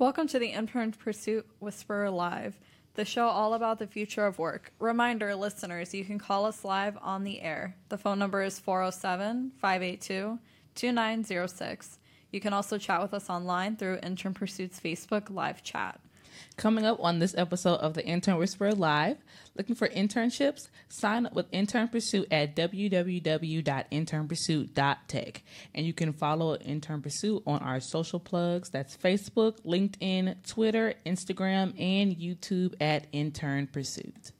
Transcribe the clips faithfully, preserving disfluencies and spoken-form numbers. Welcome to the Intern Pursuit Whisperer Live, the show all about the future of work. Reminder, listeners, you can call us live on the air. The phone number is four oh seven, five eight two, two nine oh six. You can also chat with us online through Intern Pursuit's Facebook live chat. Coming up on this episode of the Intern Whisperer Live, looking for internships? Sign up with Intern Pursuit at w w w dot intern pursuit dot tech. And you can follow Intern Pursuit on our social plugs. That's Facebook, LinkedIn, Twitter, Instagram, and YouTube at Intern Pursuit.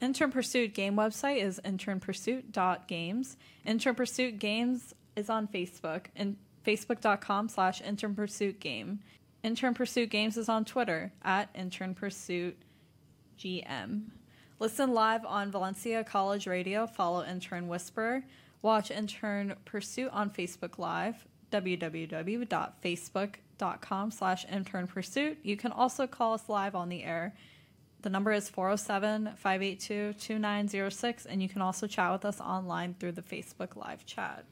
Intern Pursuit game website is intern pursuit dot games. Intern Pursuit Games is on Facebook, and facebook dot com slash intern pursuit game. Intern Pursuit Games is on Twitter at Intern Pursuit G M. Listen live on Valencia College Radio. Follow Intern Whisperer. Watch Intern Pursuit on Facebook Live, w w w dot facebook dot com slash intern pursuit. You can also call us live on the air. The number is four oh seven, five eight two, two nine oh six, and you can also chat with us online through the Facebook live chat.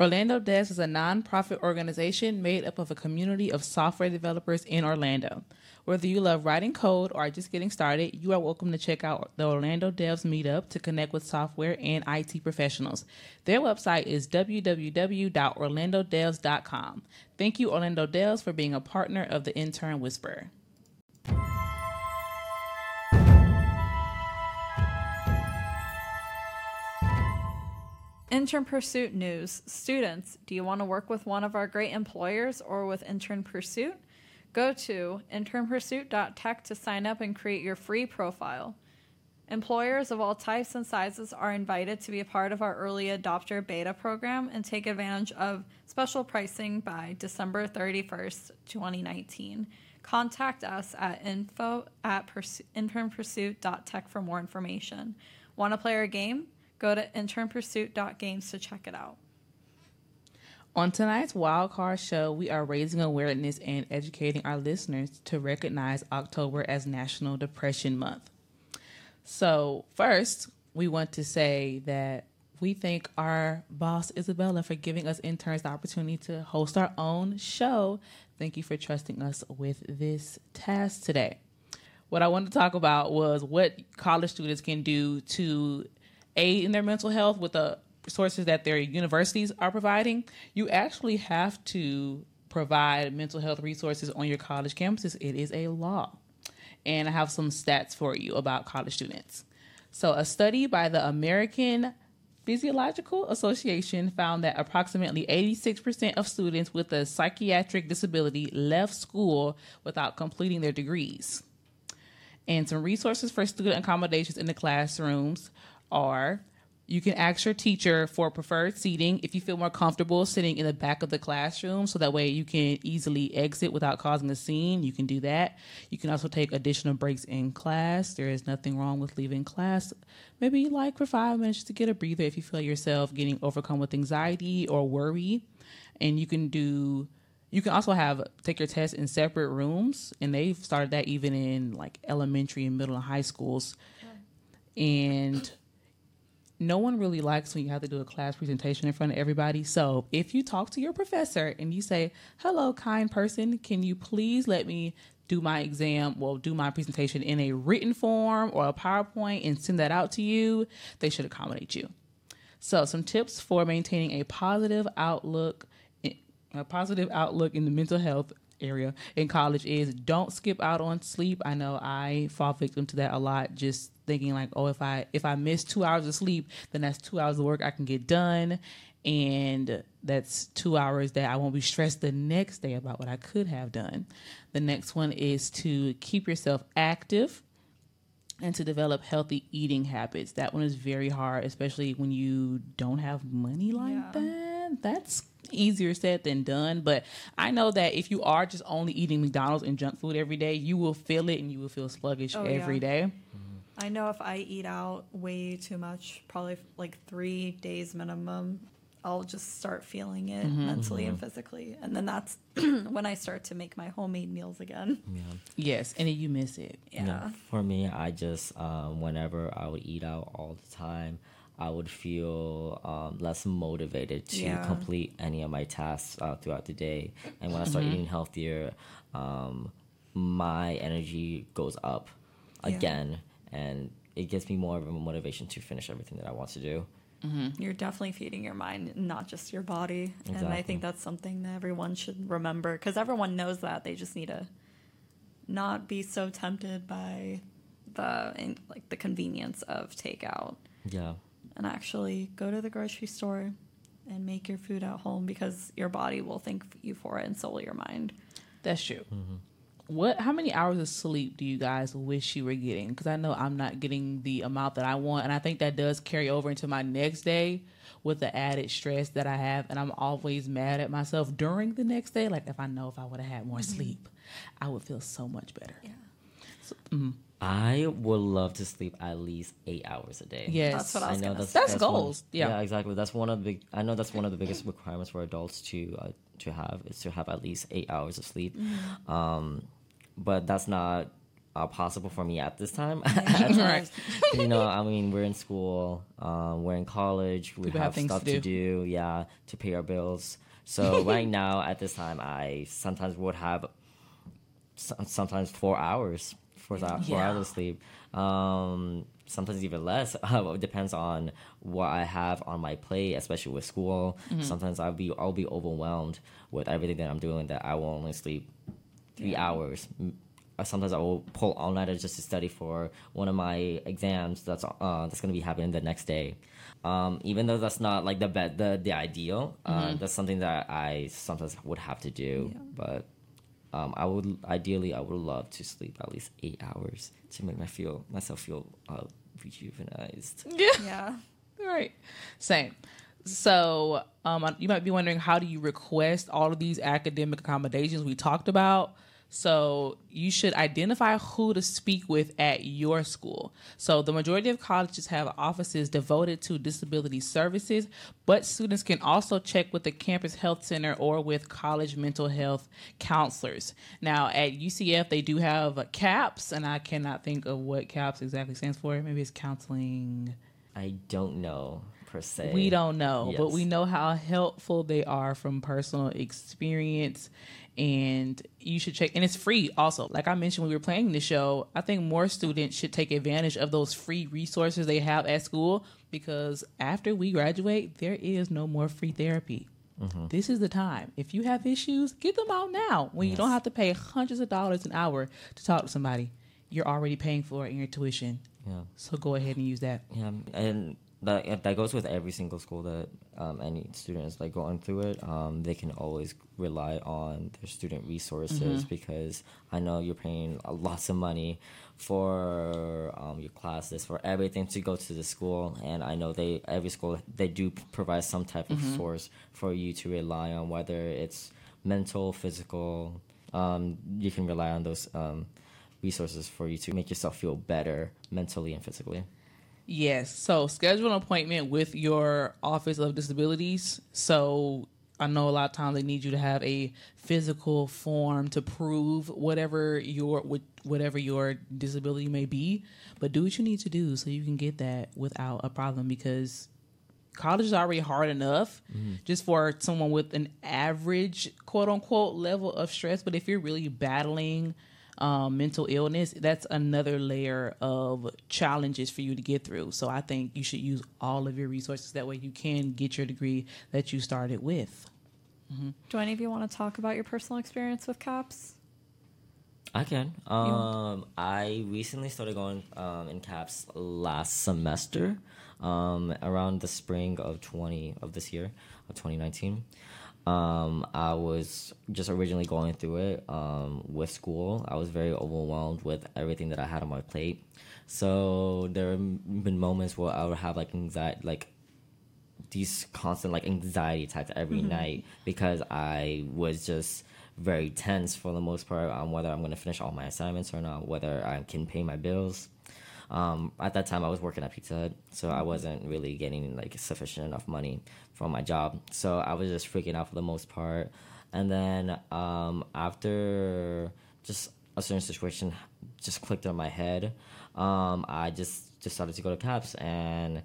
Orlando Devs is a nonprofit organization made up of a community of software developers in Orlando. Whether you love writing code or are just getting started, you are welcome to check out the Orlando Devs Meetup to connect with software and I T professionals. Their website is w w w dot orlando devs dot com. Thank you, Orlando Devs, for being a partner of the Intern Whisperer. Intern Pursuit news. Students, do you want to work with one of our great employers or with Intern Pursuit? Go to intern pursuit dot tech to sign up and create your free profile. Employers of all types and sizes are invited to be a part of our early adopter beta program and take advantage of special pricing by December thirty-first, twenty nineteen. Contact us at info at intern pursuit dot tech for more information. Want to play our game? Go to intern pursuit dot games to check it out. On tonight's Wildcard Show, we are raising awareness and educating our listeners to recognize October as National Depression Month. So first, we want to say that we thank our boss, Isabella, for giving us interns the opportunity to host our own show. Thank you for trusting us with this task today. What I wanted to talk about was what college students can do to aid in their mental health with the resources that their universities are providing. You actually have to provide mental health resources on your college campuses. It is a law. And I have some stats for you about college students. So a study by the American Physiological Association found that approximately eighty-six percent of students with a psychiatric disability left school without completing their degrees. And some resources for student accommodations in the classrooms are: you can ask your teacher for preferred seating if you feel more comfortable sitting in the back of the classroom, so that way you can easily exit without causing a scene. You can do that. You can also take additional breaks in class. There is nothing wrong with leaving class, maybe like for five minutes to get a breather if you feel yourself getting overcome with anxiety or worry. And you can do you can also have take your tests in separate rooms, and they've started that even in like elementary and middle and high schools. And no one really likes when you have to do a class presentation in front of everybody. So if you talk to your professor and you say, "Hello, kind person, can you please let me do my exam, well, do my presentation in a written form or a PowerPoint and send that out to you," they should accommodate you. So some tips for maintaining a positive outlook, a positive outlook in the mental health area in college is don't skip out on sleep. I know I fall victim to that a lot, just thinking like, oh, if I if I miss two hours of sleep, then that's two hours of work I can get done. And that's two hours that I won't be stressed the next day about what I could have done. The next one is to keep yourself active and to develop healthy eating habits. That one is very hard, especially when you don't have money like yeah. that. That's easier said than done, but I know that if you are just only eating McDonald's and junk food every day, you will feel it and you will feel sluggish oh, every yeah. day. Mm-hmm. I know if I eat out way too much, probably like three days minimum, I'll just start feeling it mm-hmm. mentally mm-hmm. and physically, and then that's when I start to make my homemade meals again. Yeah. Yes, and then you miss it. Yeah. yeah. For me, I just um, whenever I would eat out all the time, I would feel um, less motivated to yeah. complete any of my tasks uh, throughout the day. And when I started mm-hmm. eating healthier, um, my energy goes up again, yeah. and it gives me more of a motivation to finish everything that I want to do. Mm-hmm. You're definitely feeding your mind, not just your body. Exactly. And I think that's something that everyone should remember, because everyone knows that. They just need to not be so tempted by the in, like the convenience of takeout. Yeah. And actually go to the grocery store and make your food at home, because your body will thank you for it, and so will your mind. That's true. Mm-hmm. What? How many hours of sleep do you guys wish you were getting? Because I know I'm not getting the amount that I want, and I think that does carry over into my next day with the added stress that I have, and I'm always mad at myself during the next day. Like, if I know if I would have had more mm-hmm. sleep, I would feel so much better. Yeah. So, mm. I would love to sleep at least eight hours a day. Yes, that's what I was I know that's, that's, that's goals. One, yeah. yeah, exactly. That's one of the big. I know that's one of the biggest requirements for adults to uh, to have is to have at least eight hours of sleep. Mm-hmm. Um, but that's not uh, possible for me at this time. Right. You know, I mean, we're in school, um, we're in college, we People have, have stuff to do. to do, yeah, to pay our bills. So right now, at this time, I sometimes would have so- sometimes four hours, four, yeah. four hours of sleep. Um, sometimes even less. Uh, it depends on what I have on my plate, especially with school. Mm-hmm. Sometimes I'll be I'll be overwhelmed with everything that I'm doing that I will only sleep Three yeah. hours. Sometimes I will pull all nighter just to study for one of my exams. That's uh, that's gonna be happening the next day. Um, even though that's not like the be- the the ideal, uh, mm-hmm. that's something that I sometimes would have to do. Yeah. But um, I would ideally I would love to sleep at least eight hours to make my feel myself feel uh, rejuvenized. Yeah. Yeah. All right. Same. So um, you might be wondering, how do you request all of these academic accommodations we talked about? So you should identify who to speak with at your school. So the majority of colleges have offices devoted to disability services, but students can also check with the campus health center or with college mental health counselors. Now, at U C F, they do have CAPS, and I cannot think of what CAPS exactly stands for. Maybe it's counseling. I don't know. We don't know, yes. but we know how helpful they are from personal experience, and you should check. And it's free also. Like I mentioned when we were playing the show, I think more students should take advantage of those free resources they have at school, because after we graduate, there is no more free therapy. Mm-hmm. This is the time. If you have issues, get them out now when yes. you don't have to pay hundreds of dollars an hour to talk to somebody. You're already paying for it in your tuition. Yeah. So go ahead and use that. Yeah, and... That that goes with every single school that um, any student is like going through it. Um, they can always rely on their student resources mm-hmm. because I know you're paying lots of money for um, your classes, for everything to go to the school, and I know they every school they do provide some type mm-hmm. of source for you to rely on, whether it's mental, physical. Um, you can rely on those um, resources for you to make yourself feel better mentally and physically. Yes. So schedule an appointment with your Office of Disabilities. So I know a lot of times they need you to have a physical form to prove whatever your whatever your disability may be. But do what you need to do so you can get that without a problem, because college is already hard enough mm-hmm. just for someone with an average, quote unquote, level of stress. But if you're really battling Um, mental illness, that's another layer of challenges for you to get through. So I think you should use all of your resources. That way you can get your degree that you started with. Mm-hmm. Do any of you want to talk about your personal experience with CAPS? I can. Um, I recently started going um, in CAPS last semester, um, around the spring of twenty of this year, of twenty nineteen. Um, I was just originally going through it um, with school. I was very overwhelmed with everything that I had on my plate. So there have been moments where I would have like anxiety, like these constant like anxiety attacks every mm-hmm. night, because I was just very tense for the most part on whether I'm going to finish all my assignments or not, whether I can pay my bills. Um, at that time, I was working at Pizza Hut, so I wasn't really getting like sufficient enough money from my job. So I was just freaking out for the most part. And then um, after just a certain situation just clicked in my head, um, I just, just started to go to CAPS. And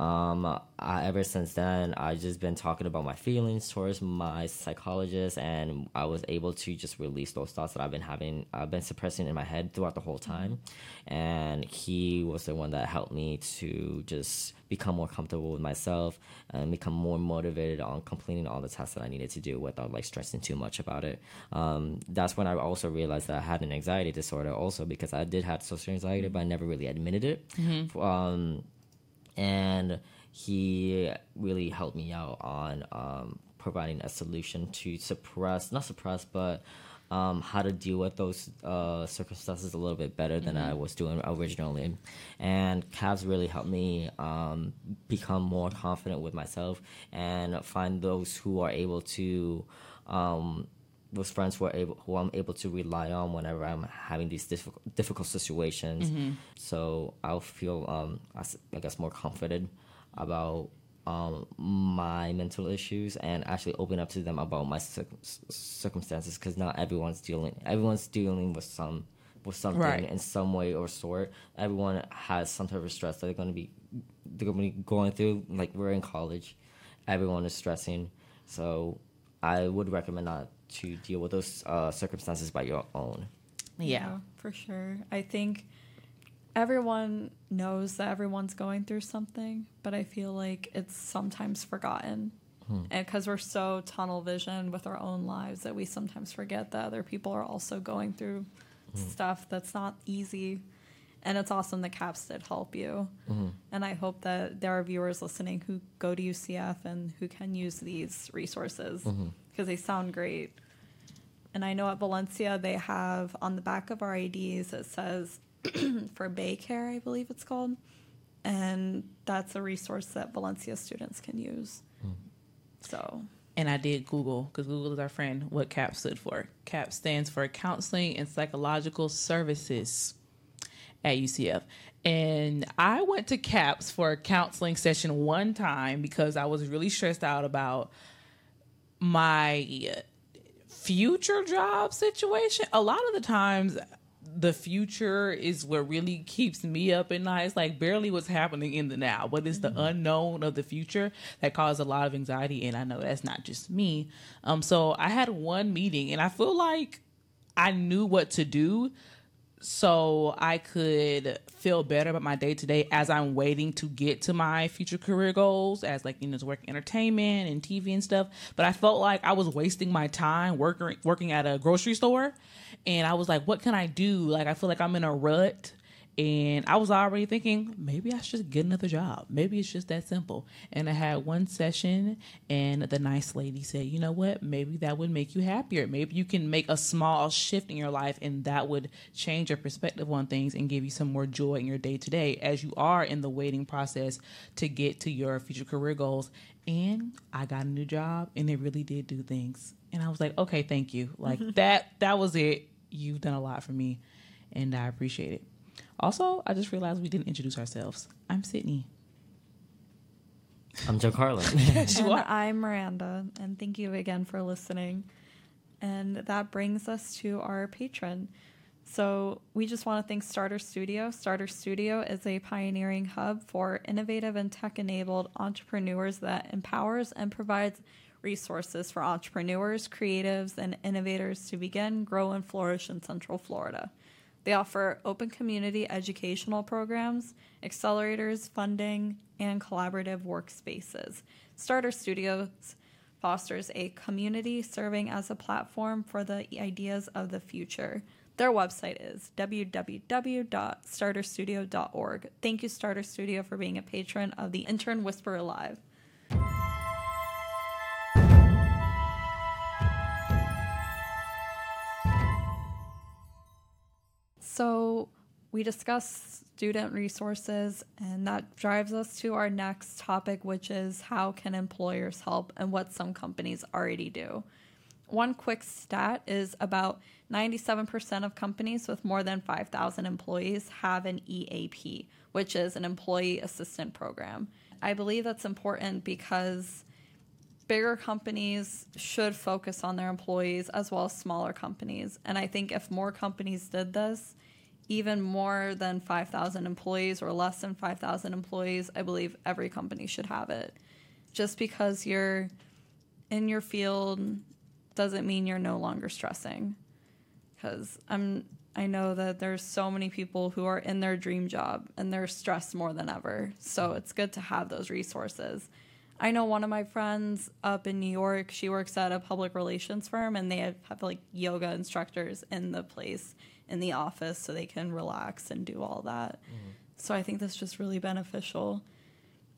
Um, I, ever since then, I've just been talking about my feelings towards my psychologist, and I was able to just release those thoughts that I've been having, I've been suppressing in my head throughout the whole time. And he was the one that helped me to just become more comfortable with myself and become more motivated on completing all the tasks that I needed to do without like stressing too much about it. Um, that's when I also realized that I had an anxiety disorder also, because I did have social anxiety, but I never really admitted it. Mm-hmm. Um, And he really helped me out on um, providing a solution to suppress, not suppress, but um, how to deal with those uh, circumstances a little bit better than mm-hmm. I was doing originally. And C A P S really helped me um, become more confident with myself and find those who are able to... Um, those friends who, are able, who I'm able to rely on whenever I'm having these diff- difficult situations. Mm-hmm. So I'll feel, um, I, I guess, more confident about um, my mental issues and actually open up to them about my cir- circumstances, because not everyone's dealing, everyone's dealing with some with something right. in some way or sort. Everyone has some type of stress that they're going to be, they're going to be going through. Like, we're in college. Everyone is stressing. So I would recommend not to deal with those uh, circumstances by your own. Yeah. Yeah, for sure. I think everyone knows that everyone's going through something, but I feel like it's sometimes forgotten. Hmm. And because we're so tunnel vision with our own lives that we sometimes forget that other people are also going through hmm. stuff that's not easy. And it's awesome that C A P S did help you. Mm-hmm. And I hope that there are viewers listening who go to U C F and who can use these resources because mm-hmm. they sound great. And I know at Valencia, they have on the back of our I Ds, it says for BayCare, I believe it's called. And that's a resource that Valencia students can use. Mm-hmm. So. And I did Google, because Google is our friend, what C A P S stood for. C A P S stands for Counseling and Psychological Services at U C F. And I went to C A P S for a counseling session one time because I was really stressed out about my future job situation. A lot of the times the future is what really keeps me up at night. It's like barely what's happening in the now, but it's mm-hmm. the unknown of the future that caused a lot of anxiety. And I know that's not just me. Um, so I had one meeting and I feel like I knew what to do, so I could feel better about my day to day as I'm waiting to get to my future career goals as, like, you know, to work in entertainment and T V and stuff. But I felt like I was wasting my time working, working at a grocery store. And I was like, what can I do? Like, I feel like I'm in a rut. And I was already thinking, maybe I should get another job. Maybe it's just that simple. And I had one session and the nice lady said, you know what? Maybe that would make you happier. Maybe you can make a small shift in your life and that would change your perspective on things and give you some more joy in your day to day as you are in the waiting process to get to your future career goals. And I got a new job and it really did do things. And I was like, okay, thank you. Like mm-hmm. that, that was it. You've done a lot for me and I appreciate it. Also, I just realized we didn't introduce ourselves. I'm Sydney. I'm Joe Carlin. And I'm Miranda. And thank you again for listening. And that brings us to our patron. So we just want to thank Starter Studio. Starter Studio is a pioneering hub for innovative and tech-enabled entrepreneurs that empowers and provides resources for entrepreneurs, creatives, and innovators to begin, grow, and flourish in Central Florida. They offer open community educational programs, accelerators, funding, and collaborative workspaces. Starter Studios fosters a community serving as a platform for the ideas of the future. Their website is w w w dot starter studio dot org. Thank you, Starter Studio, for being a patron of the Intern Whisperer Live. So we discussed student resources, and that drives us to our next topic, which is how can employers help and what some companies already do. One quick stat is about ninety-seven percent of companies with more than five thousand employees have an E A P, which is an employee assistance program. I believe that's important because bigger companies should focus on their employees as well as smaller companies. And I think if more companies did this, even more than five thousand employees or less than five thousand employees, I believe every company should have it. Just because you're in your field doesn't mean you're no longer stressing. Because I'm, I know that there's so many people who are in their dream job and they're stressed more than ever. So it's good to have those resources. I know one of my friends up in New York, she works at a public relations firm, and they have, have like yoga instructors in the place, in the office, so they can relax and do all that. Mm-hmm. So I think that's just really beneficial.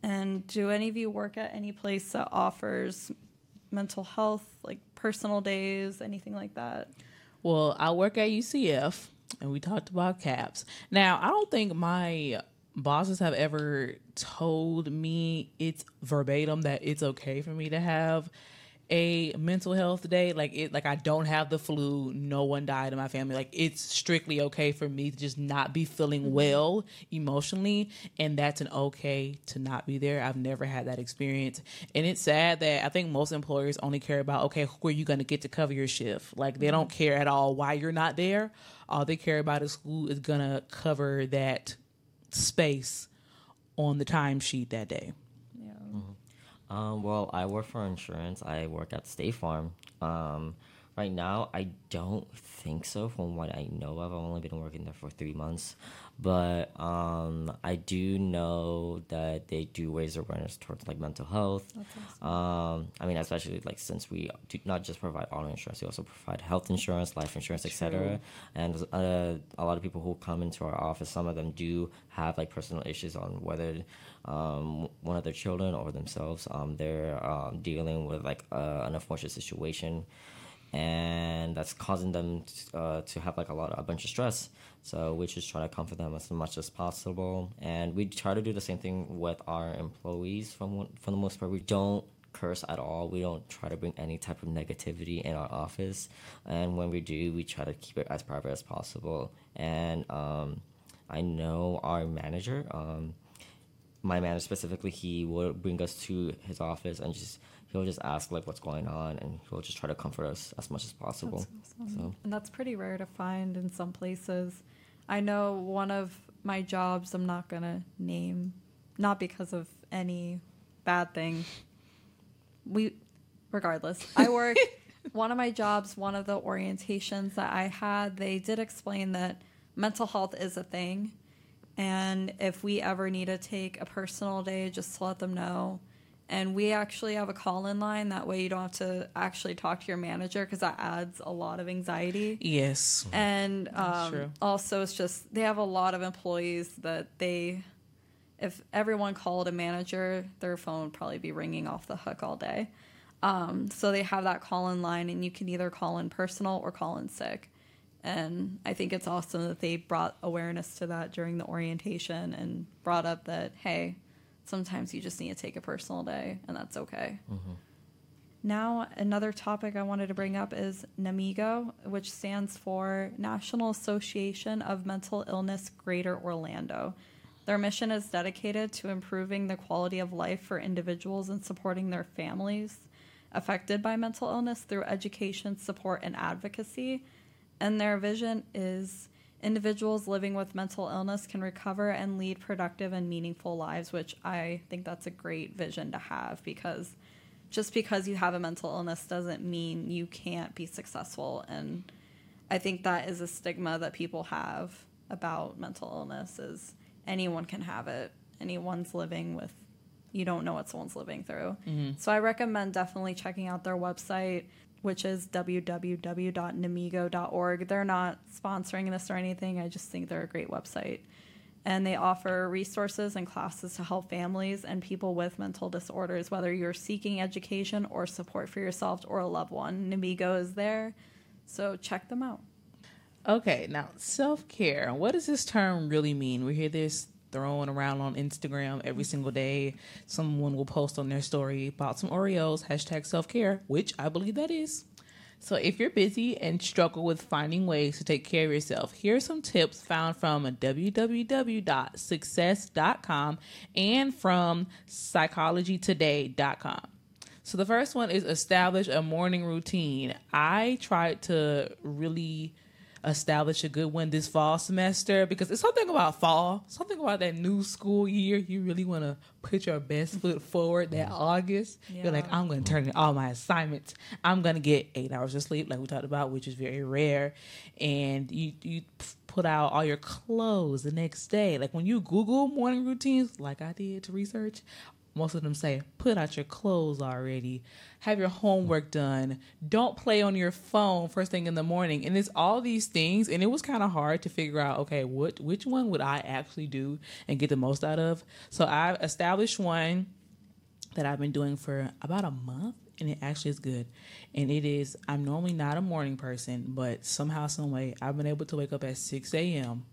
And do any of you work at any place that offers mental health, like personal days, anything like that? Well, I work at U C F, and we talked about CAPS. Now, I don't think my bosses have ever told me it's verbatim that it's okay for me to have a mental health day. Like it, like I don't have the flu. No one died in my family. Like it's strictly okay for me to just not be feeling well emotionally. And that's an okay to not be there. I've never had that experience. And it's sad that I think most employers only care about, okay, who are you going to get to cover your shift? Like they don't care at all why you're not there. All they care about is who is going to cover that space on the timesheet that day. Yeah. Mm-hmm. Um, well, I work for insurance. I work at State Farm. Um, right now, I don't think so. From what I know of, I've only been working there for three months, but um, I do know that they do raise awareness towards like mental health. Awesome. Um, I mean, especially like since we do not just provide auto insurance, we also provide health insurance, life insurance, et cetera. And uh, a lot of people who come into our office, some of them do have like personal issues on whether um, one of their children or themselves um, they're um, dealing with like uh, an unfortunate situation, and that's causing them to, uh, to have like a lot of a bunch of stress. So we just try to comfort them as much as possible, and we try to do the same thing with our employees. From for the most part, we don't curse at all. We don't try to bring any type of negativity in our office, and when we do, we try to keep it as private as possible. And um, I know our manager, um, my manager specifically, he will bring us to his office and just he'll just ask like what's going on, and he'll just try to comfort us as much as possible. That's awesome. So. And that's pretty rare to find in some places. I know one of my jobs, I'm not gonna name, not because of any bad thing. We, regardless, I work. One of my jobs, one of the orientations that I had, they did explain that mental health is a thing. And if we ever need to take a personal day, just to let them know. And we actually have a call-in line. That way you don't have to actually talk to your manager, because that adds a lot of anxiety. Yes. And um, also it's just they have a lot of employees that they, if everyone called a manager, their phone would probably be ringing off the hook all day. Um, so they have that call-in line, and you can either call in personal or call in sick. And I think it's awesome that they brought awareness to that during the orientation and brought up that, hey, sometimes you just need to take a personal day, and that's okay. Mm-hmm. Now, another topic I wanted to bring up is NAMIGO, which stands for National Association of Mental Illness Greater Orlando. Their mission is dedicated to improving the quality of life for individuals and supporting their families affected by mental illness through education, support, and advocacy. And their vision is individuals living with mental illness can recover and lead productive and meaningful lives, which I think that's a great vision to have, because just because you have a mental illness doesn't mean you can't be successful. And I think that is a stigma that people have about mental illness, is anyone can have it. Anyone's living with, you don't know what someone's living through. Mm-hmm. So I recommend definitely checking out their website, which is w w w dot namigo dot org. They're not sponsoring this or anything. I just think they're a great website. And they offer resources and classes to help families and people with mental disorders, whether you're seeking education or support for yourself or a loved one. NAMIGO is there, so check them out. Okay, now self-care. What does this term really mean? We hear this thrown around on Instagram every single day. Someone will post on their story, bought some Oreos, hashtag self-care, which I believe that is. So if you're busy and struggle with finding ways to take care of yourself, here are some tips found from w w w dot success dot com and from psychology today dot com. So the first one is establish a morning routine. I tried to really establish a good one this fall semester, because it's something about fall, something about that new school year. You really want to put your best foot forward that August. Yeah. You're like, I'm going to turn in all my assignments. I'm going to get eight hours of sleep, like we talked about, which is very rare. And you, you put out all your clothes the next day. Like when you Google morning routines, like I did to research, most of them say, put out your clothes already. Have your homework done. Don't play on your phone first thing in the morning. And it's all these things. And it was kind of hard to figure out, okay, what which one would I actually do and get the most out of? So I established one that I've been doing for about a month. And it actually is good. And it is, I'm normally not a morning person, but somehow, some way, I've been able to wake up at six a.m.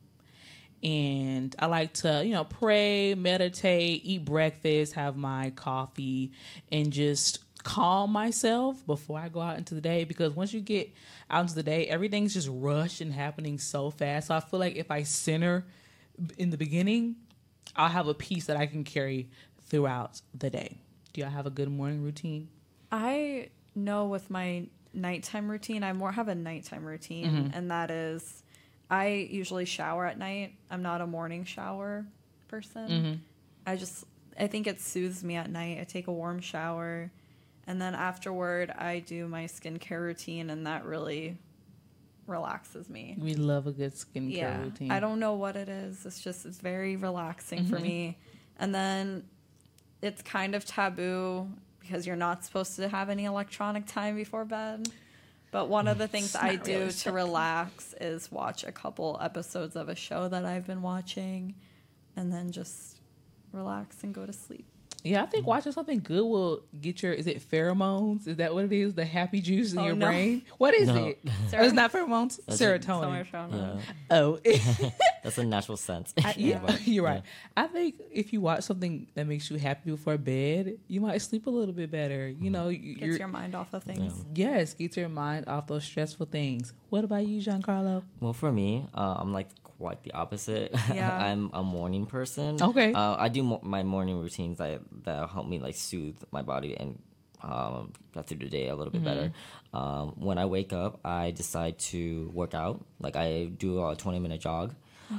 And I like to, you know, pray, meditate, eat breakfast, have my coffee, and just calm myself before I go out into the day. Because once you get out into the day, everything's just rushed and happening so fast. So I feel like if I center in the beginning, I'll have a piece that I can carry throughout the day. Do y'all have a good morning routine? I know with my nighttime routine, I more have a nighttime routine, mm-hmm. and that is... I usually shower at night. I'm not a morning shower person. Mm-hmm. I just, I think it soothes me at night. I take a warm shower. And then afterward, I do my skincare routine, and that really relaxes me. We love a good skincare yeah. routine. I don't know what it is. It's just, it's very relaxing mm-hmm. for me. And then it's kind of taboo because you're not supposed to have any electronic time before bed. But one of the things I do really to relax is watch a couple episodes of a show that I've been watching and then just relax and go to sleep. Yeah, I think watching something good will get your, is it pheromones? Is that what it is? The happy juice in oh, your no. brain? What is no. it? Ser- oh, it's not pheromones. That's serotonin. serotonin. Yeah. Oh. That's a natural sense. I, yeah, yeah. You're right. Yeah. I think if you watch something that makes you happy before bed, you might sleep a little bit better. You know, you, gets you're, your mind off of things. Yeah. Yes, gets your mind off those stressful things. What about you, Giancarlo? Well, for me, uh, I'm like quite the opposite. Yeah. I'm a morning person. Okay. Uh, I do mo- my morning routines that that help me like soothe my body and um, get through the day a little bit mm-hmm. better. Um, when I wake up, I decide to work out. Like I do a twenty minute jog.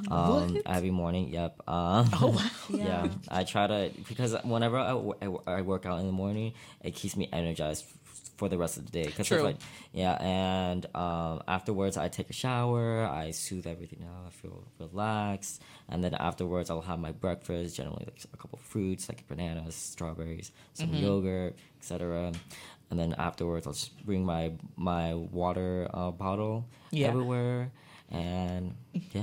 Um, every morning, yep. Um, oh, wow. yeah. yeah. I try to, because whenever I, w- I work out in the morning, it keeps me energized f- for the rest of the day. Cause True. Like, yeah, and um, afterwards, I take a shower, I soothe everything out, I feel relaxed, and then afterwards, I'll have my breakfast, generally like a couple of fruits, like bananas, strawberries, some mm-hmm. yogurt, et cetera. And then afterwards, I'll just bring my, my water uh, bottle yeah. everywhere, and yeah.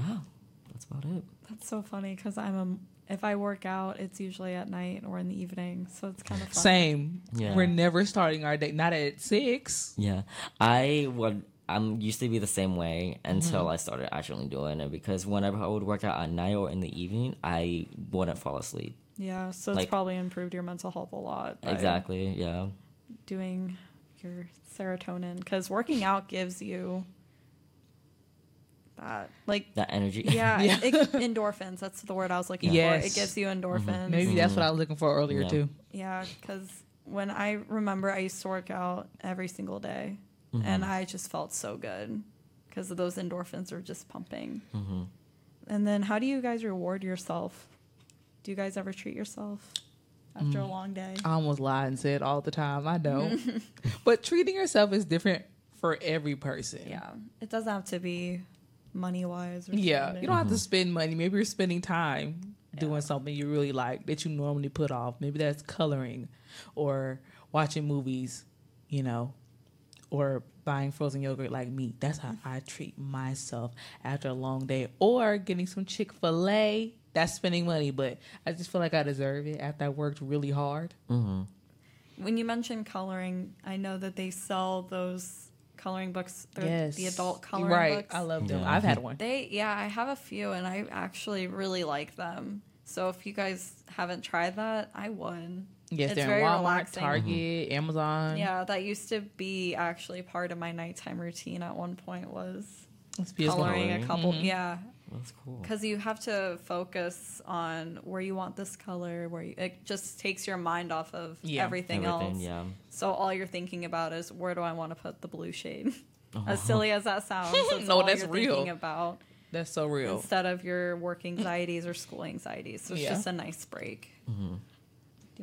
That's about it. That's so funny because I'm a, if I work out, it's usually at night or in the evening, so it's kind of fun. Same. Yeah. We're never starting our day not at six. Yeah, I would. I'm used to be the same way until mm-hmm. I started actually doing it, because whenever I would work out at night or in the evening, I wouldn't fall asleep. Yeah, so it's like, probably improved your mental health a lot. Exactly. Yeah. Doing your serotonin, because working out gives you. That like that energy yeah, yeah. It, it, endorphins, that's the word I was looking yes. for. It gives you endorphins. Mm-hmm. Maybe that's what I was looking for earlier yeah. too. Yeah, because when I remember I used to work out every single day mm-hmm. and I just felt so good because those endorphins are just pumping. Mm-hmm. And then how do you guys reward yourself? Do you guys ever treat yourself after mm. a long day? I almost lied and said all the time I don't. But treating yourself is different for every person. Yeah, it doesn't have to be money wise or yeah something. You don't have to spend money. Maybe you're spending time yeah. doing something you really like that you normally put off. Maybe that's coloring or watching movies, you know, or buying frozen yogurt like me. That's how I treat myself after a long day. Or getting some Chick-fil-A. That's spending money, but I just feel like I deserve it after I worked really hard. Mm-hmm. When you mentioned coloring, I know that they sell those coloring books, yes. the adult coloring right. books. Right, I love them. Yeah. I've had one. They, yeah, I have a few, and I actually really like them. So if you guys haven't tried that, I would. Yes, it's they're very in Walmart, relaxing. Target, mm-hmm. Amazon. Yeah, that used to be actually part of my nighttime routine at one point was coloring a couple. Mm-hmm. Yeah. That's cool. Because you have to focus on where you want this color, where you, it just takes your mind off of yeah, everything, everything else. Yeah. So all you're thinking about is, where do I want to put the blue shade? Oh. As silly as that sounds. That's no, all that's you're real. Thinking about. That's so real. Instead of your work anxieties or school anxieties. So it's yeah. just a nice break. Mm-hmm. Do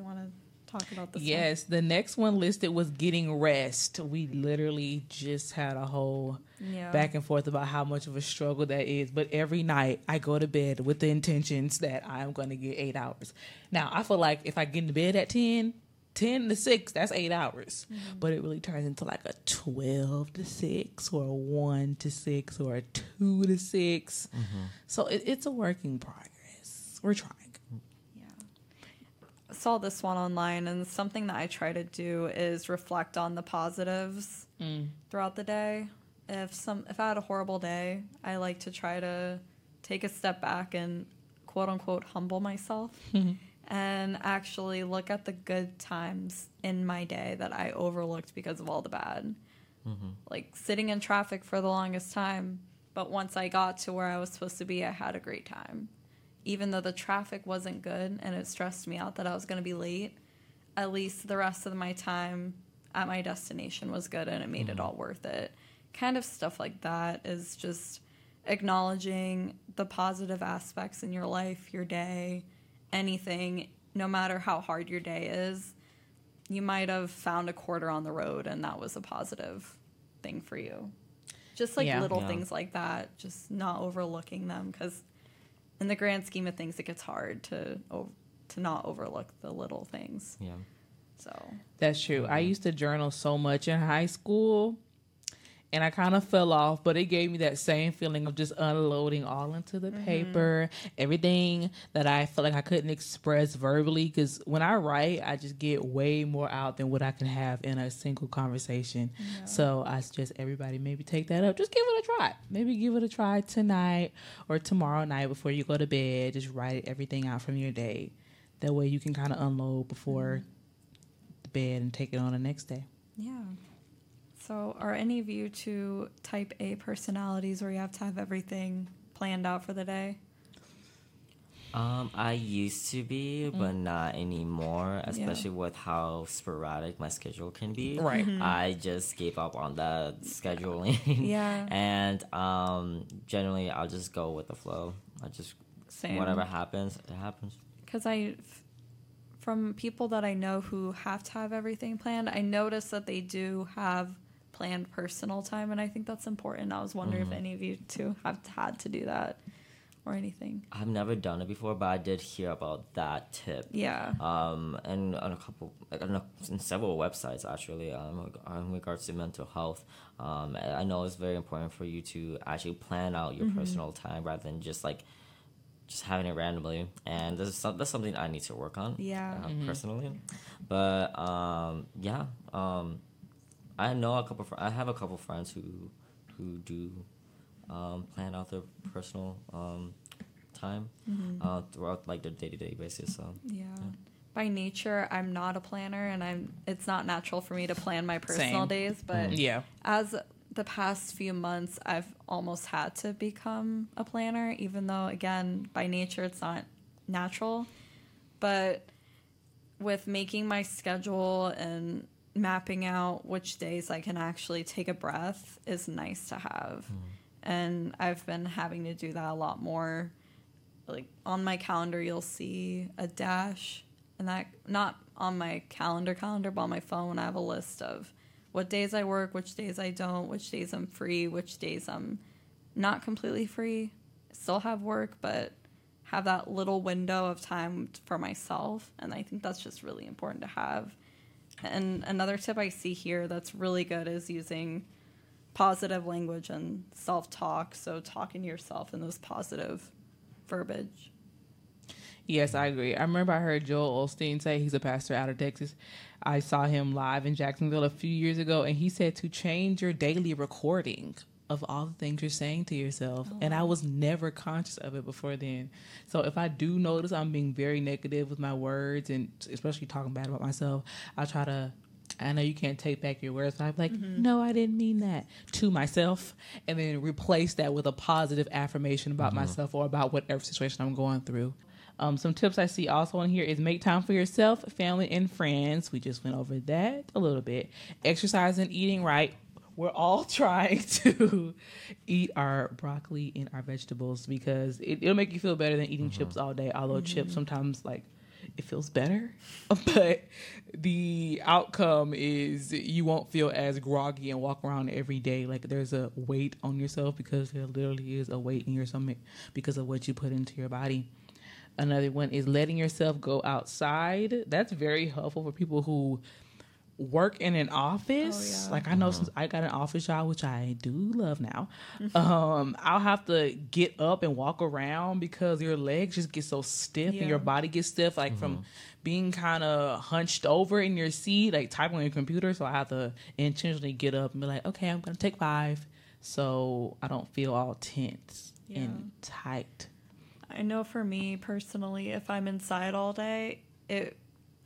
you want to talk about this Yes. one? The next one listed was getting rest. We literally just had a whole yeah. back and forth about how much of a struggle that is. But every night I go to bed with the intentions that I'm going to get eight hours. Now, I feel like if I get into bed at ten, ten to six, that's eight hours. Mm-hmm. But it really turns into like a twelve to six or a one to six or a two to six. Mm-hmm. So it, it's a work in progress. We're trying. Yeah. I saw this one online, and something that I try to do is reflect on the positives mm. throughout the day. If some, if I had a horrible day, I like to try to take a step back and quote unquote humble myself. Mm-hmm. And actually look at the good times in my day that I overlooked because of all the bad. Mm-hmm. Like sitting in traffic for the longest time, but once I got to where I was supposed to be, I had a great time. Even though the traffic wasn't good and it stressed me out that I was going to be late, at least the rest of my time at my destination was good and it made mm-hmm. it all worth it. Kind of stuff like that is just acknowledging the positive aspects in your life, your day, anything, no matter how hard your day is. You might have found a quarter on the road and that was a positive thing for you. Just like yeah, little yeah. things like that, just not overlooking them, because in the grand scheme of things, it gets hard to to not overlook the little things. Yeah, so that's true. I used to journal so much in high school, and I kind of fell off, but it gave me that same feeling of just unloading all into the mm-hmm. paper, everything that I felt like I couldn't express verbally. Because when I write, I just get way more out than what I can have in a single conversation. Yeah. So I suggest everybody maybe take that up. Just give it a try. Maybe give it a try tonight or tomorrow night before you go to bed. Just write everything out from your day. That way you can kind of unload before mm-hmm. bed and take it on the next day. Yeah. So are any of you two type A personalities where you have to have everything planned out for the day? Um, I used to be, mm. but not anymore, especially yeah. with how sporadic my schedule can be. Right. Mm-hmm. I just gave up on that scheduling. Yeah. And um, generally, I'll just go with the flow. I just, Same. Whatever happens, it happens. Because I... From people that I know who have to have everything planned, I notice that they do have planned personal time, and I think that's important. I was wondering mm-hmm. if any of you two have had to do that or anything. I've never done it before, but I did hear about that tip. Yeah. Um, and on a couple, like on, a, on several websites actually, um, in regards to mental health, um, I know it's very important for you to actually plan out your mm-hmm. personal time rather than just like. Just having it randomly, and that's that's something I need to work on. Yeah, uh, mm-hmm. personally, but um, yeah, um, I know a couple. Fr- I have a couple friends who who do um, plan out their personal um, time mm-hmm. uh, throughout like their day to day basis. So yeah. yeah, by nature, I'm not a planner, and I'm. It's not natural for me to plan my personal Same. Days, but mm-hmm. yeah, as the past few months I've almost had to become a planner, even though again by nature it's not natural, but with making my schedule and mapping out which days I can actually take a breath is nice to have. Mm. And I've been having to do that a lot more. Like on my calendar you'll see a dash, and that not on my calendar calendar but on my phone I have a list of what days I work, which days I don't, which days I'm free, which days I'm not completely free. Still have work, but have that little window of time for myself. And I think that's just really important to have. And another tip I see here that's really good is using positive language and self-talk. So talking to yourself in those positive verbiage. Yes, I agree. I remember I heard Joel Osteen say, he's a pastor out of Texas. I saw him live in Jacksonville a few years ago, and he said to change your daily recording of all the things you're saying to yourself. Oh. And I was never conscious of it before then. So if I do notice I'm being very negative with my words, and especially talking bad about myself, I'll try to... I know you can't take back your words, but I'm like, mm-hmm. no, I didn't mean that, to myself, and then replace that with a positive affirmation about mm-hmm. myself or about whatever situation I'm going through. Um, some tips I see also on here is make time for yourself, family, and friends. We just went over that a little bit. Exercise and eating right. we're all trying to eat our broccoli and our vegetables because it, it'll make you feel better than eating mm-hmm. chips all day. Although mm-hmm. chips sometimes like it feels better, but the outcome is you won't feel as groggy and walk around every day like there's a weight on yourself, because there literally is a weight in your stomach because of what you put into your body. Another one is letting yourself go outside. That's very helpful for people who work in an office. Oh, yeah. Like I know mm-hmm. since I got an office job, which I do love now, mm-hmm. um, I'll have to get up and walk around because your legs just get so stiff yeah. and your body gets stiff, like mm-hmm. from being kind of hunched over in your seat, like typing on your computer. So I have to intentionally get up and be like, okay, I'm going to take five. So I don't feel all tense yeah. and tight. I know for me personally, if I'm inside all day, it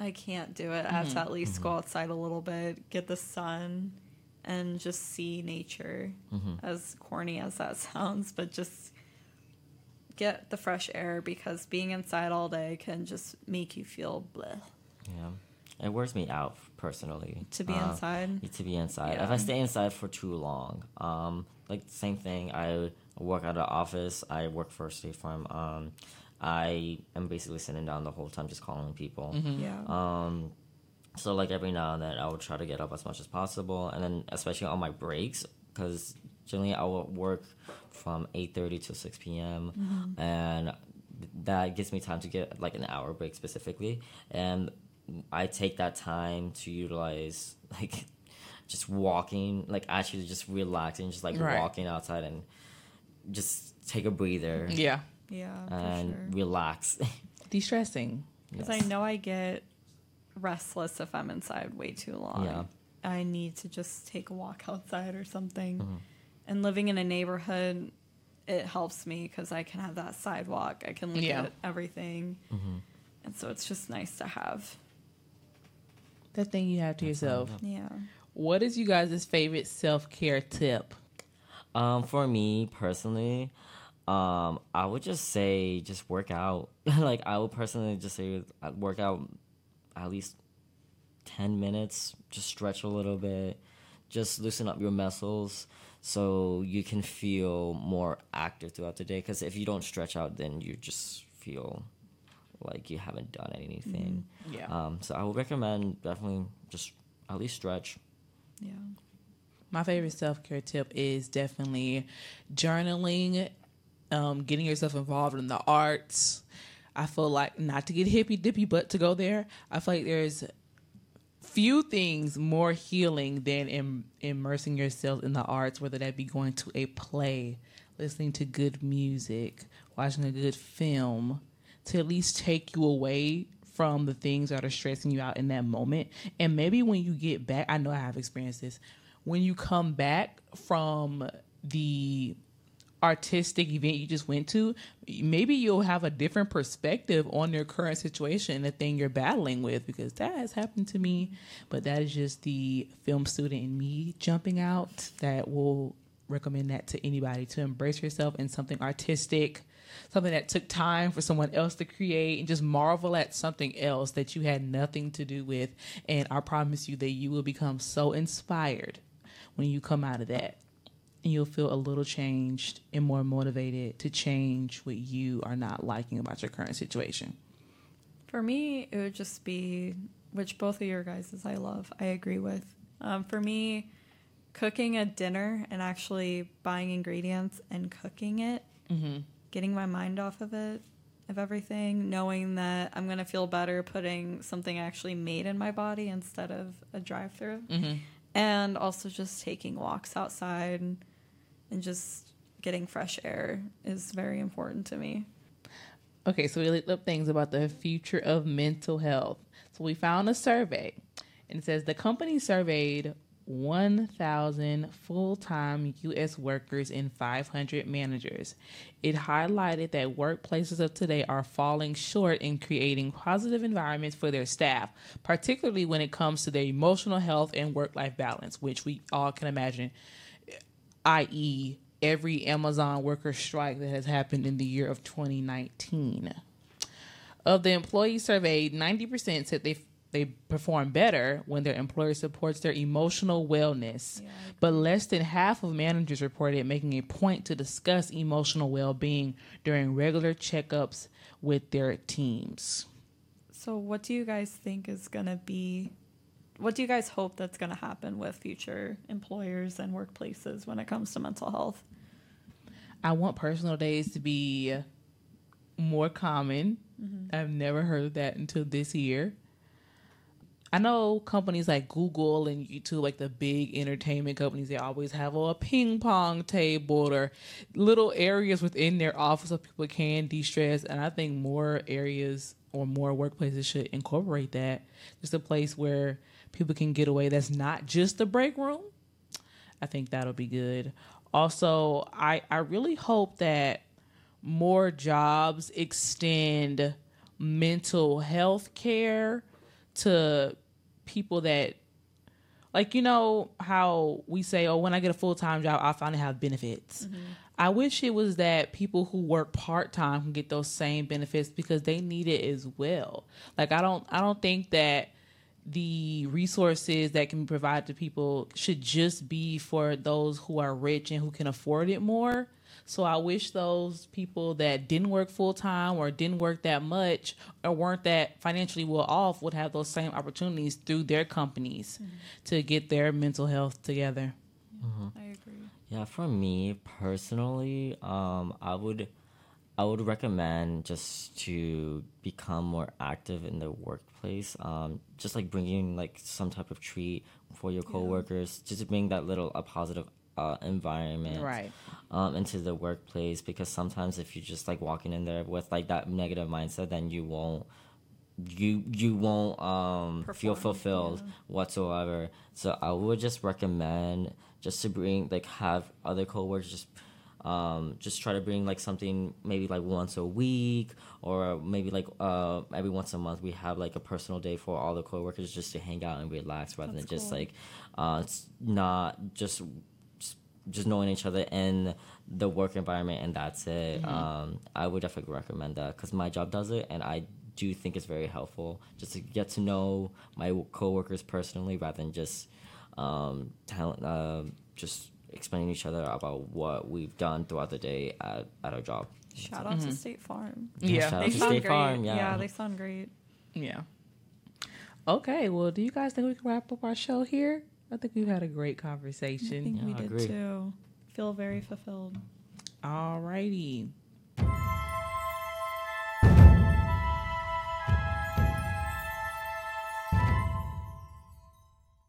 I can't do it. Mm-hmm. I have to at least mm-hmm. go outside a little bit, get the sun, and just see nature. Mm-hmm. As corny as that sounds, but just get the fresh air, because being inside all day can just make you feel bleh. Yeah. It wears me out personally. To be um, inside? To be inside. Yeah. If I stay inside for too long, um, like same thing, I work out of the office. I work for State Farm. Um, I am basically sitting down the whole time just calling people. Mm-hmm. Yeah. Um, so, like, every now and then I would try to get up as much as possible. And then especially on my breaks, because generally I will work from eight thirty to six p.m. Mm-hmm. And that gives me time to get, like, an hour break specifically. And I take that time to utilize, like, just walking, like, actually just relaxing, just, like, right. walking outside and just take a breather. Yeah. Yeah, and for sure. relax. De-stressing. Because yes. I know I get restless if I'm inside way too long. Yeah. I need to just take a walk outside or something. Mm-hmm. And living in a neighborhood, it helps me because I can have that sidewalk. I can look yeah. at everything. Mm-hmm. And so it's just nice to have. That thing you have to That's yourself. Fun, yeah. yeah. What is you guys' favorite self-care tip? Um, for me personally... Um, I would just say just work out. Like, I would personally just say work out at least ten minutes. Just stretch a little bit. Just loosen up your muscles so you can feel more active throughout the day. Because if you don't stretch out, then you just feel like you haven't done anything. Mm-hmm. Yeah. Um, so I would recommend definitely just at least stretch. Yeah. My favorite self-care tip is definitely journaling. Um, getting yourself involved in the arts. I feel like, not to get hippy dippy, but to go there, I feel like there's few things more healing than im- immersing yourself in the arts, whether that be going to a play, listening to good music, watching a good film, to at least take you away from the things that are stressing you out in that moment. And maybe when you get back, I know I have experienced this, when you come back from the artistic event you just went to, maybe you'll have a different perspective on your current situation, the thing you're battling with, because that has happened to me. But that is just the film student in me jumping out. That will recommend that to anybody, to embrace yourself in something artistic, something that took time for someone else to create, and just marvel at something else that you had nothing to do with. And I promise you that you will become so inspired when you come out of that. And you'll feel a little changed and more motivated to change what you are not liking about your current situation. For me, it would just be, which both of your guys' I love, I agree with. Um, for me, cooking a dinner and actually buying ingredients and cooking it, mm-hmm. getting my mind off of it, of everything, knowing that I'm going to feel better putting something actually made in my body instead of a drive-through. Mm-hmm. And also just taking walks outside and just getting fresh air is very important to me. Okay, so we looked up things about the future of mental health. So we found a survey, and it says the company surveyed one thousand full-time U S workers and five hundred managers. It highlighted that workplaces of today are falling short in creating positive environments for their staff, particularly when it comes to their emotional health and work-life balance, which we all can imagine, that is every Amazon worker strike that has happened in the year of twenty nineteen. Of the employees surveyed, ninety percent said they they perform better when their employer supports their emotional wellness. Yeah. But less than half of managers reported making a point to discuss emotional well-being during regular checkups with their teams. So what do you guys think is going to be, what do you guys hope that's going to happen with future employers and workplaces when it comes to mental health? I want personal days to be more common. Mm-hmm. I've never heard of that until this year. I know companies like Google and YouTube, like the big entertainment companies, they always have a ping pong table or little areas within their office where people can de-stress. And I think more areas or more workplaces should incorporate that. Just a place where people can get away that's not just the break room. I think that'll be good. Also, I, I really hope that more jobs extend mental health care to people that, like, you know how we say, oh, when I get a full-time job, I finally have benefits. Mm-hmm. I wish it was that people who work part-time can get those same benefits because they need it as well. Like, I don't, I don't think that the resources that can be provided to people should just be for those who are rich and who can afford it more. So I wish those people that didn't work full-time or didn't work that much or weren't that financially well off would have those same opportunities through their companies mm-hmm. to get their mental health together. Mm-hmm. I agree. Yeah, for me personally, um, I would I would recommend just to become more active in the workplace, um, just like bringing like some type of treat for your coworkers, yeah. just to bring that little a positive Uh, environment right. um, into the workplace, because sometimes if you're just like walking in there with like that negative mindset, then you won't you you won't um, feel fulfilled yeah. whatsoever. So I would just recommend just to bring like have other coworkers just um, just try to bring like something maybe like once a week or maybe like uh, every once a month we have like a personal day for all the coworkers just to hang out and relax rather That's than cool. just like uh, not just just knowing each other in the work environment, and that's it. Mm-hmm. Um, I would definitely recommend that because my job does it, and I do think it's very helpful just to get to know my coworkers personally rather than just um, tell, uh, just explaining each other about what we've done throughout the day at, at our job. Shout out mm-hmm. to State Farm. Yeah, yeah. Shout out to State Farm. Yeah. yeah, they sound great. Yeah. Okay, well, do you guys think we can wrap up our show here? I think we've had a great conversation. I think yeah, we did agree. too. Feel very fulfilled. All righty.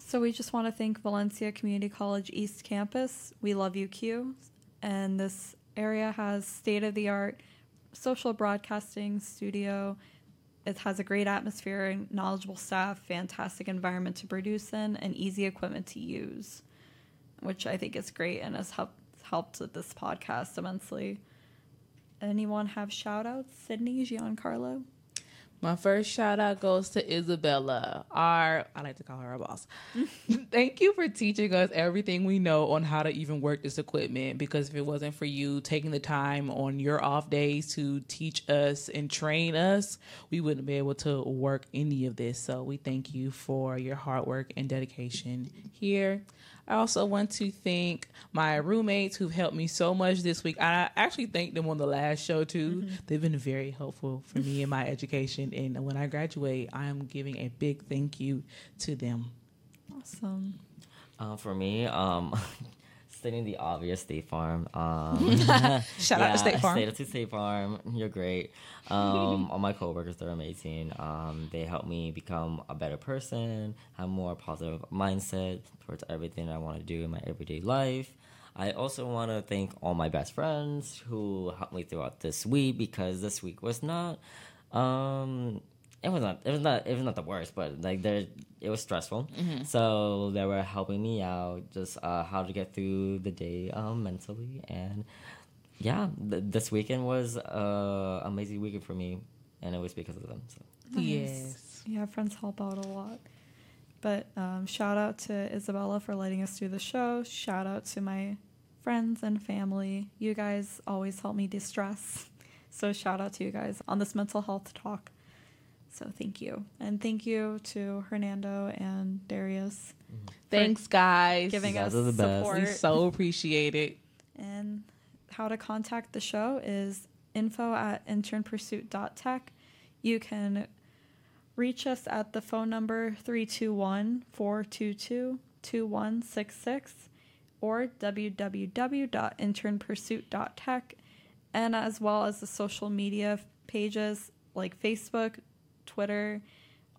So we just want to thank Valencia Community College East Campus. We love you, Q. And this area has state-of-the-art social broadcasting studio. It has a great atmosphere and knowledgeable staff, fantastic environment to produce in, and easy equipment to use, which I think is great and has helped, helped with this podcast immensely. Anyone have shout-outs? Sydney, Giancarlo? My first shout-out goes to Isabella, our, I like to call her our boss. Thank you for teaching us everything we know on how to even work this equipment, because if it wasn't for you taking the time on your off days to teach us and train us, we wouldn't be able to work any of this. So we thank you for your hard work and dedication here. I also want to thank my roommates who've helped me so much this week. I actually thanked them on the last show, too. Mm-hmm. They've been very helpful for me in my education. And when I graduate, I am giving a big thank you to them. Awesome. Uh, for me, um, stating the obvious, State Farm. Um, Shout yeah, out to State Farm. Shout out to State Farm. You're great. Um, all my coworkers, they're amazing. Um, they help me become a better person, have more positive mindset towards everything I want to do in my everyday life. I also want to thank all my best friends who helped me throughout this week, because this week was not, um, it was not, it was not, it was not the worst, but like there, it was stressful. Mm-hmm. So they were helping me out, just uh, how to get through the day um, mentally, and. Yeah, th- this weekend was an uh, amazing weekend for me, and it was because of them. So. Nice. Yes. Yeah, friends help out a lot. But um, shout out to Isabella for letting us do the show. Shout out to my friends and family. You guys always help me de-stress. So shout out to you guys on this mental health talk. So thank you. And thank you to Hernando and Darius. Mm. Thanks, guys. Giving us the support. We so appreciate it. And how to contact the show is info at internpursuit dot tech. You can reach us at the phone number three two one, four two two, two one six six or w w w dot internpursuit dot tech, and as well as the social media pages like Facebook, Twitter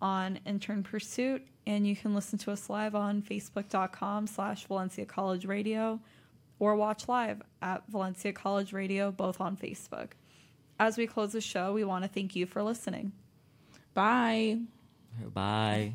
on Intern Pursuit, and you can listen to us live on facebook dot com slash Valencia College Radio or watch live at Valencia College Radio, both on Facebook. As we close the show, we want to thank you for listening. Bye. Bye.